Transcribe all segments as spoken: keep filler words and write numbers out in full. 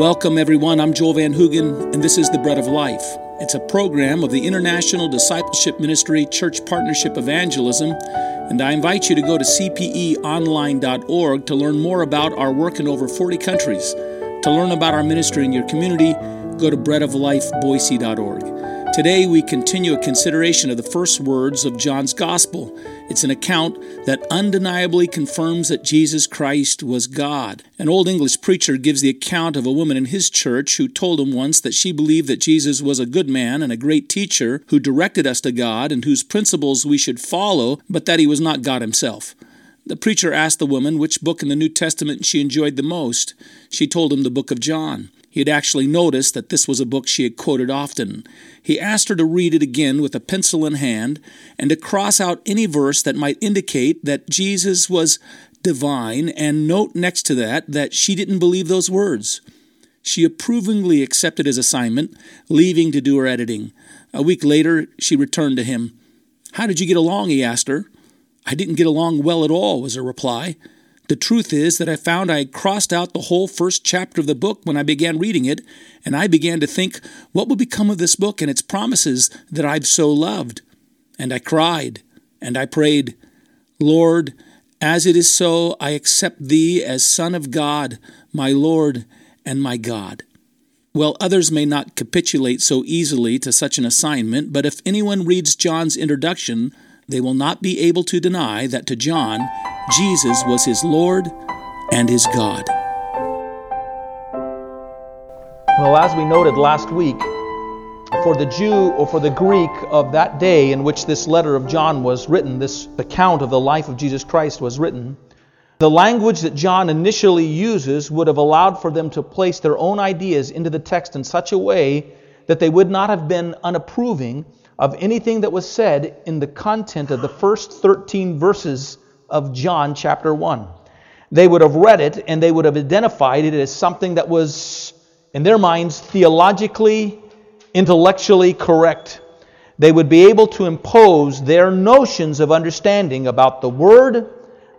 Welcome, everyone. I'm Joel Van Hoogen, and this is The Bread of Life. It's a program of the International Discipleship Ministry Church Partnership Evangelism, and I invite you to go to c p e online dot org to learn more about our work in over forty countries. To learn about our ministry in your community, go to bread of life boise dot org. Today, we continue a consideration of the first words of John's Gospel. It's an account that undeniably confirms that Jesus Christ was God. An old English preacher gives the account of a woman in his church who told him once that she believed that Jesus was a good man and a great teacher who directed us to God and whose principles we should follow, but that he was not God himself. The preacher asked the woman which book in the New Testament she enjoyed the most. She told him the book of John. He had actually noticed that this was a book she had quoted often. He asked her to read it again with a pencil in hand and to cross out any verse that might indicate that Jesus was divine, and note next to that that she didn't believe those words. She approvingly accepted his assignment, leaving to do her editing. A week later, she returned to him. "How did you get along?" he asked her. "I didn't get along well at all," was her reply. "The truth is that I found I had crossed out the whole first chapter of the book when I began reading it, and I began to think, what will become of this book and its promises that I've so loved? And I cried, and I prayed, 'Lord, as it is so, I accept Thee as Son of God, my Lord and my God.'" Well, others may not capitulate so easily to such an assignment, but if anyone reads John's introduction, they will not be able to deny that to John, Jesus was his Lord and his God. Well, as we noted last week, for the Jew or for the Greek of that day in which this letter of John was written, this account of the life of Jesus Christ was written, the language that John initially uses would have allowed for them to place their own ideas into the text in such a way that they would not have been unapproving of anything that was said in the content of the first thirteen verses of John chapter one. They would have read it and they would have identified it as something that was, in their minds, theologically, intellectually correct. They would be able to impose their notions of understanding about the Word,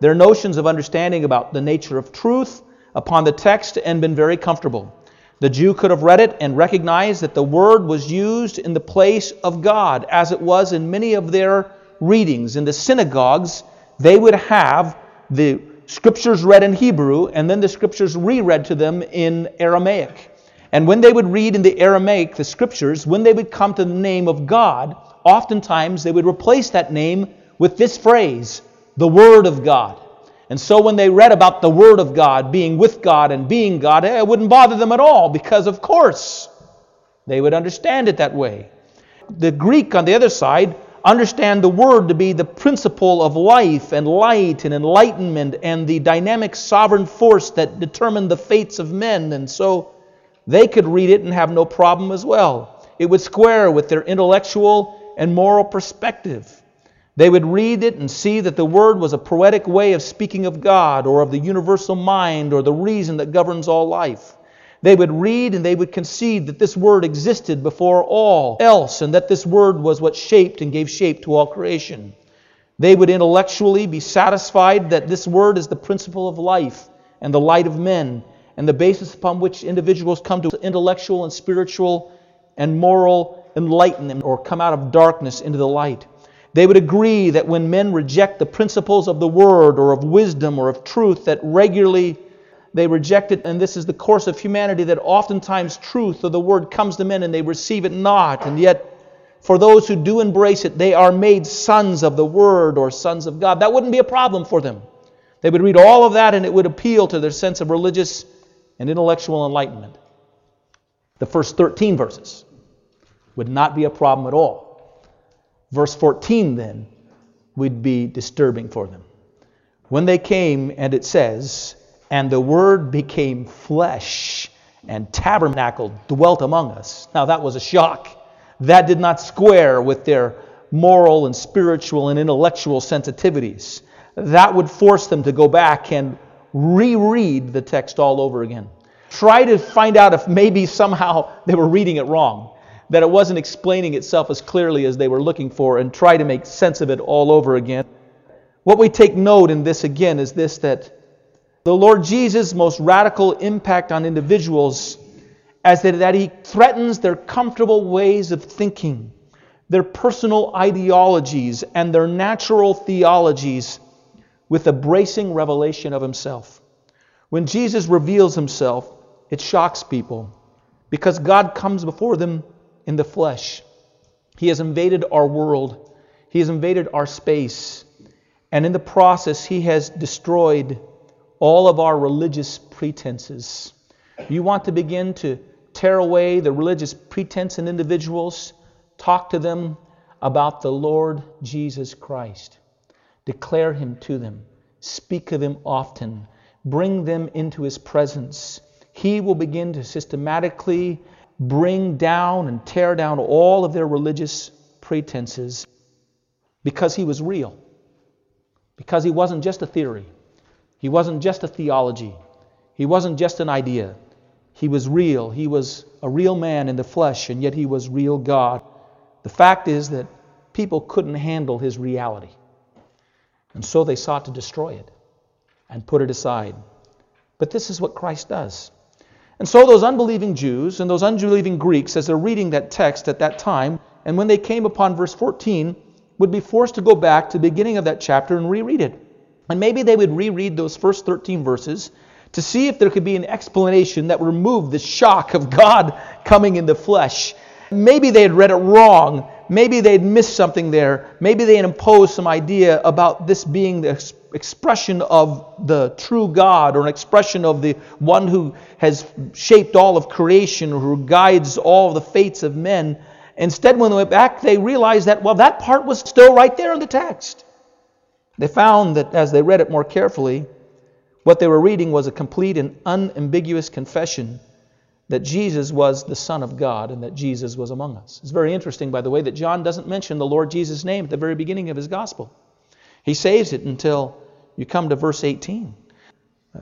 their notions of understanding about the nature of truth upon the text, and been very comfortable. The Jew could have read it and recognized that the Word was used in the place of God, as it was in many of their readings. In the synagogues, they would have the Scriptures read in Hebrew, and then the Scriptures reread to them in Aramaic. And when they would read in the Aramaic the Scriptures, when they would come to the name of God, oftentimes they would replace that name with this phrase, the Word of God. And so when they read about the Word of God, being with God and being God, it wouldn't bother them at all because, of course, they would understand it that way. The Greek, on the other side, understand the Word to be the principle of life and light and enlightenment and the dynamic sovereign force that determined the fates of men. And so they could read it and have no problem as well. It would square with their intellectual and moral perspective. They would read it and see that the Word was a poetic way of speaking of God or of the universal mind or the reason that governs all life. They would read and they would concede that this Word existed before all else and that this Word was what shaped and gave shape to all creation. They would intellectually be satisfied that this Word is the principle of life and the light of men and the basis upon which individuals come to intellectual and spiritual and moral enlightenment or come out of darkness into the light. They would agree that when men reject the principles of the Word or of wisdom or of truth, that regularly they reject it, and this is the course of humanity, that oftentimes truth or the Word comes to men and they receive it not. And yet, for those who do embrace it, they are made sons of the Word or sons of God. That wouldn't be a problem for them. They would read all of that and it would appeal to their sense of religious and intellectual enlightenment. The first thirteen verses would not be a problem at all. Verse fourteen, then, would be disturbing for them. When they came, and it says, "And the Word became flesh and tabernacled, dwelt among us." Now that was a shock. That did not square with their moral and spiritual and intellectual sensitivities. That would force them to go back and reread the text all over again. Try to find out if maybe somehow they were reading it wrong, that it wasn't explaining itself as clearly as they were looking for, and try to make sense of it all over again. What we take note in this again is this, that the Lord Jesus' most radical impact on individuals as that he threatens their comfortable ways of thinking, their personal ideologies, and their natural theologies with a bracing revelation of himself. When Jesus reveals himself, it shocks people because God comes before them in the flesh. He has invaded our world. He has invaded our space. And in the process, he has destroyed all of our religious pretenses. You want to begin to tear away the religious pretense in individuals? Talk to them about the Lord Jesus Christ. Declare him to them. Speak of him often. Bring them into his presence. He will begin to systematically bring down and tear down all of their religious pretenses because he was real. Because he wasn't just a theory. He wasn't just a theology. He wasn't just an idea. He was real. He was a real man in the flesh, and yet he was real God. The fact is that people couldn't handle his reality. And so they sought to destroy it and put it aside. But this is what Christ does. And so those unbelieving Jews and those unbelieving Greeks, as they're reading that text at that time, and when they came upon verse fourteen, would be forced to go back to the beginning of that chapter and reread it. And maybe they would reread those first thirteen verses to see if there could be an explanation that removed the shock of God coming in the flesh. Maybe they had read it wrong. Maybe they had missed something there. Maybe they had imposed some idea about this being the ex- expression of the true God, or an expression of the one who has shaped all of creation, who guides all the fates of men. Instead, when they went back, they realized that, well, that part was still right there in the text. They found that as they read it more carefully, what they were reading was a complete and unambiguous confession that Jesus was the Son of God and that Jesus was among us. It's very interesting, by the way, that John doesn't mention the Lord Jesus' name at the very beginning of his gospel. He saves it until you come to verse eighteen.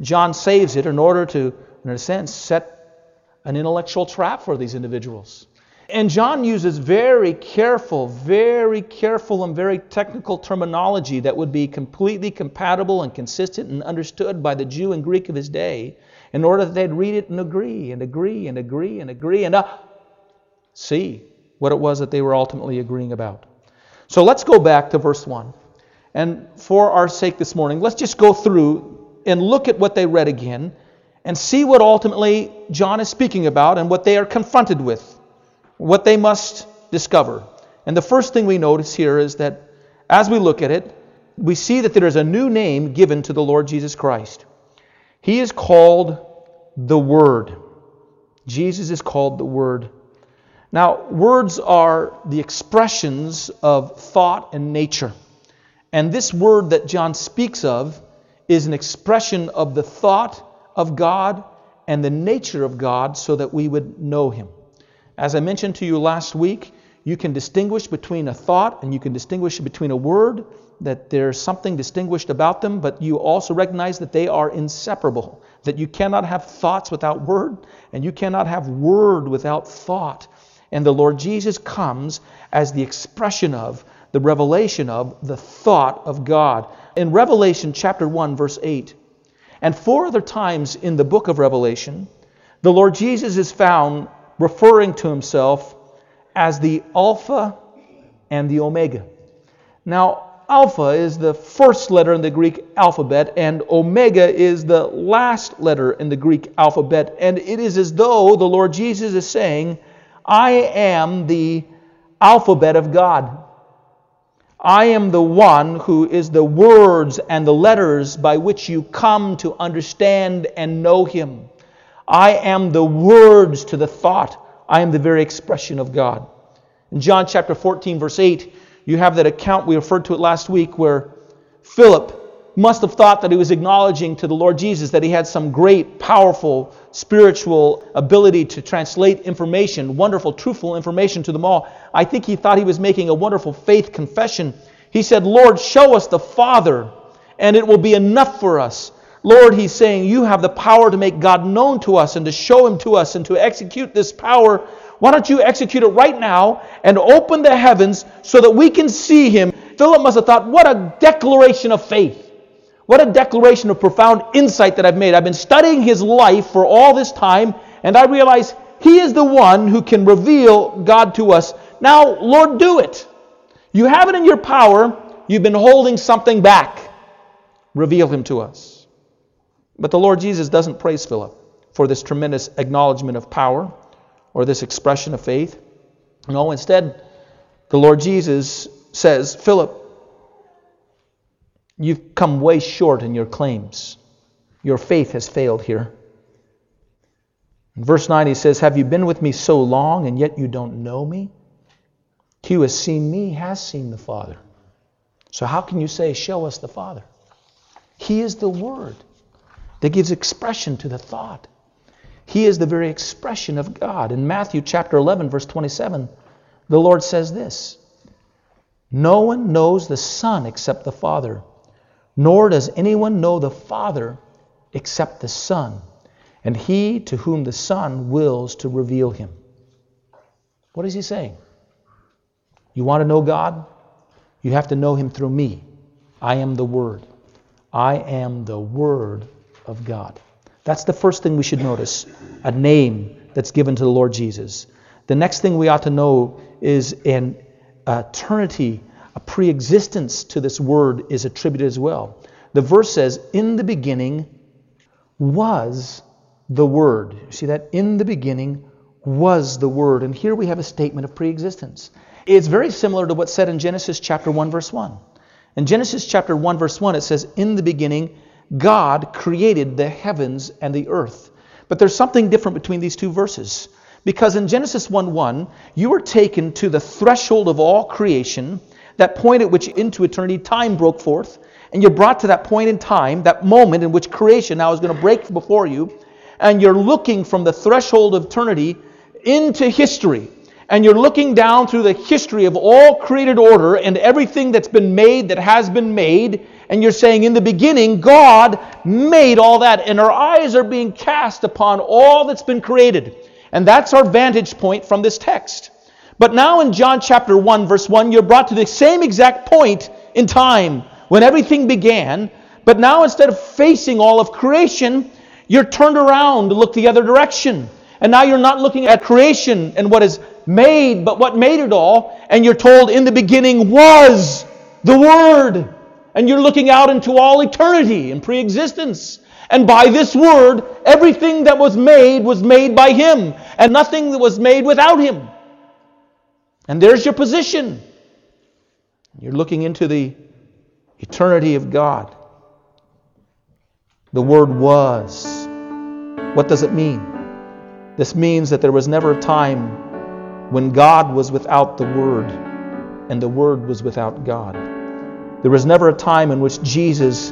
John saves it in order to, in a sense, set an intellectual trap for these individuals. And John uses very careful, very careful and very technical terminology that would be completely compatible and consistent and understood by the Jew and Greek of his day, in order that they'd read it and agree and agree and agree and agree and uh, see what it was that they were ultimately agreeing about. So let's go back to verse one. And for our sake this morning, let's just go through and look at what they read again and see what ultimately John is speaking about and what they are confronted with, what they must discover. And the first thing we notice here is that as we look at it, we see that there is a new name given to the Lord Jesus Christ. He is called the Word. Jesus is called the Word. Now, words are the expressions of thought and nature. And this word that John speaks of is an expression of the thought of God and the nature of God so that we would know him. As I mentioned to you last week, you can distinguish between a thought and you can distinguish between a word, that there's something distinguished about them, but you also recognize that they are inseparable, that you cannot have thoughts without word, and you cannot have word without thought. And the Lord Jesus comes as the expression of, the revelation of, the thought of God. In Revelation chapter one, verse eight, and four other times in the book of Revelation, the Lord Jesus is found referring to himself as the Alpha and the Omega. Now, Alpha is the first letter in the Greek alphabet, and Omega is the last letter in the Greek alphabet. And it is as though the Lord Jesus is saying, I am the alphabet of God. I am the one who is the words and the letters by which you come to understand and know him. I am the words to the thought. I am the very expression of God. In John chapter fourteen, verse eight, you have that account, we referred to it last week, where Philip must have thought that he was acknowledging to the Lord Jesus that he had some great, powerful, spiritual ability to translate information, wonderful, truthful information to them all. I think he thought he was making a wonderful faith confession. He said, Lord, show us the Father, and it will be enough for us. Lord, he's saying, you have the power to make God known to us and to show him to us and to execute this power. Why don't you execute it right now and open the heavens so that we can see him? Philip must have thought, what a declaration of faith. What a declaration of profound insight that I've made. I've been studying his life for all this time, and I realize He is the one who can reveal God to us. Now, Lord, do it. You have it in your power. You've been holding something back. Reveal him to us. But the Lord Jesus doesn't praise Philip for this tremendous acknowledgement of power or this expression of faith. No, instead, the Lord Jesus says, Philip, you've come way short in your claims. Your faith has failed here. In verse nine, he says, have you been with me so long, and yet you don't know me? He who has seen me has seen the Father. So how can you say, show us the Father? He is the Word that gives expression to the thought. He is the very expression of God. In Matthew chapter eleven, verse twenty-seven, the Lord says this, no one knows the Son except the Father, nor does anyone know the Father except the Son, and he to whom the Son wills to reveal him. What is he saying? You want to know God? You have to know him through me. I am the Word. I am the Word of God. That's the first thing we should notice, a name that's given to the Lord Jesus. The next thing we ought to know is an eternity, a pre-existence to this Word is attributed as well. The verse says, in the beginning was the Word. You see that? In the beginning was the Word. And here we have a statement of pre-existence. It's very similar to what's said in Genesis chapter one, verse one. In Genesis chapter one, verse one, it says, in the beginning, God created the heavens and the earth. But there's something different between these two verses. Because in Genesis one one, you were taken to the threshold of all creation, that point at which into eternity time broke forth, and you're brought to that point in time, that moment in which creation now is going to break before you, and you're looking from the threshold of eternity into history. And you're looking down through the history of all created order and everything that's been made that has been made. And you're saying, in the beginning, God made all that. And our eyes are being cast upon all that's been created. And that's our vantage point from this text. But now in John chapter one, verse one, you're brought to the same exact point in time when everything began. But now instead of facing all of creation, you're turned around to look the other direction. And now you're not looking at creation and what is made, but what made it all. And you're told, in the beginning was the Word. And you're looking out into all eternity and pre-existence. And by this Word, everything that was made was made by Him. And nothing that was made without Him. And there's your position. You're looking into the eternity of God. The Word was. What does it mean? This means that there was never a time when God was without the Word, and the Word was without God. There was never a time in which Jesus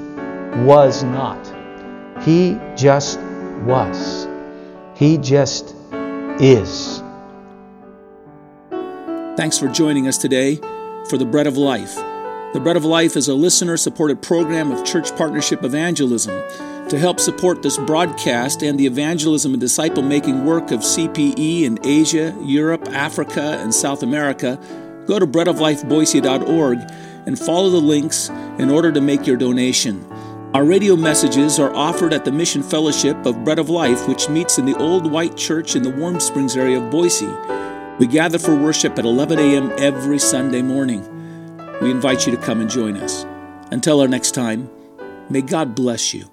was not. He just was. He just is. Thanks for joining us today for The Bread of Life. The Bread of Life is a listener-supported program of Church Partnership Evangelism. To help support this broadcast and the evangelism and disciple-making work of C P E in Asia, Europe, Africa, and South America, go to bread of life boise dot org and follow the links in order to make your donation. Our radio messages are offered at the Mission Fellowship of Bread of Life, which meets in the Old White Church in the Warm Springs area of Boise. We gather for worship at eleven a.m. every Sunday morning. We invite you to come and join us. Until our next time, may God bless you.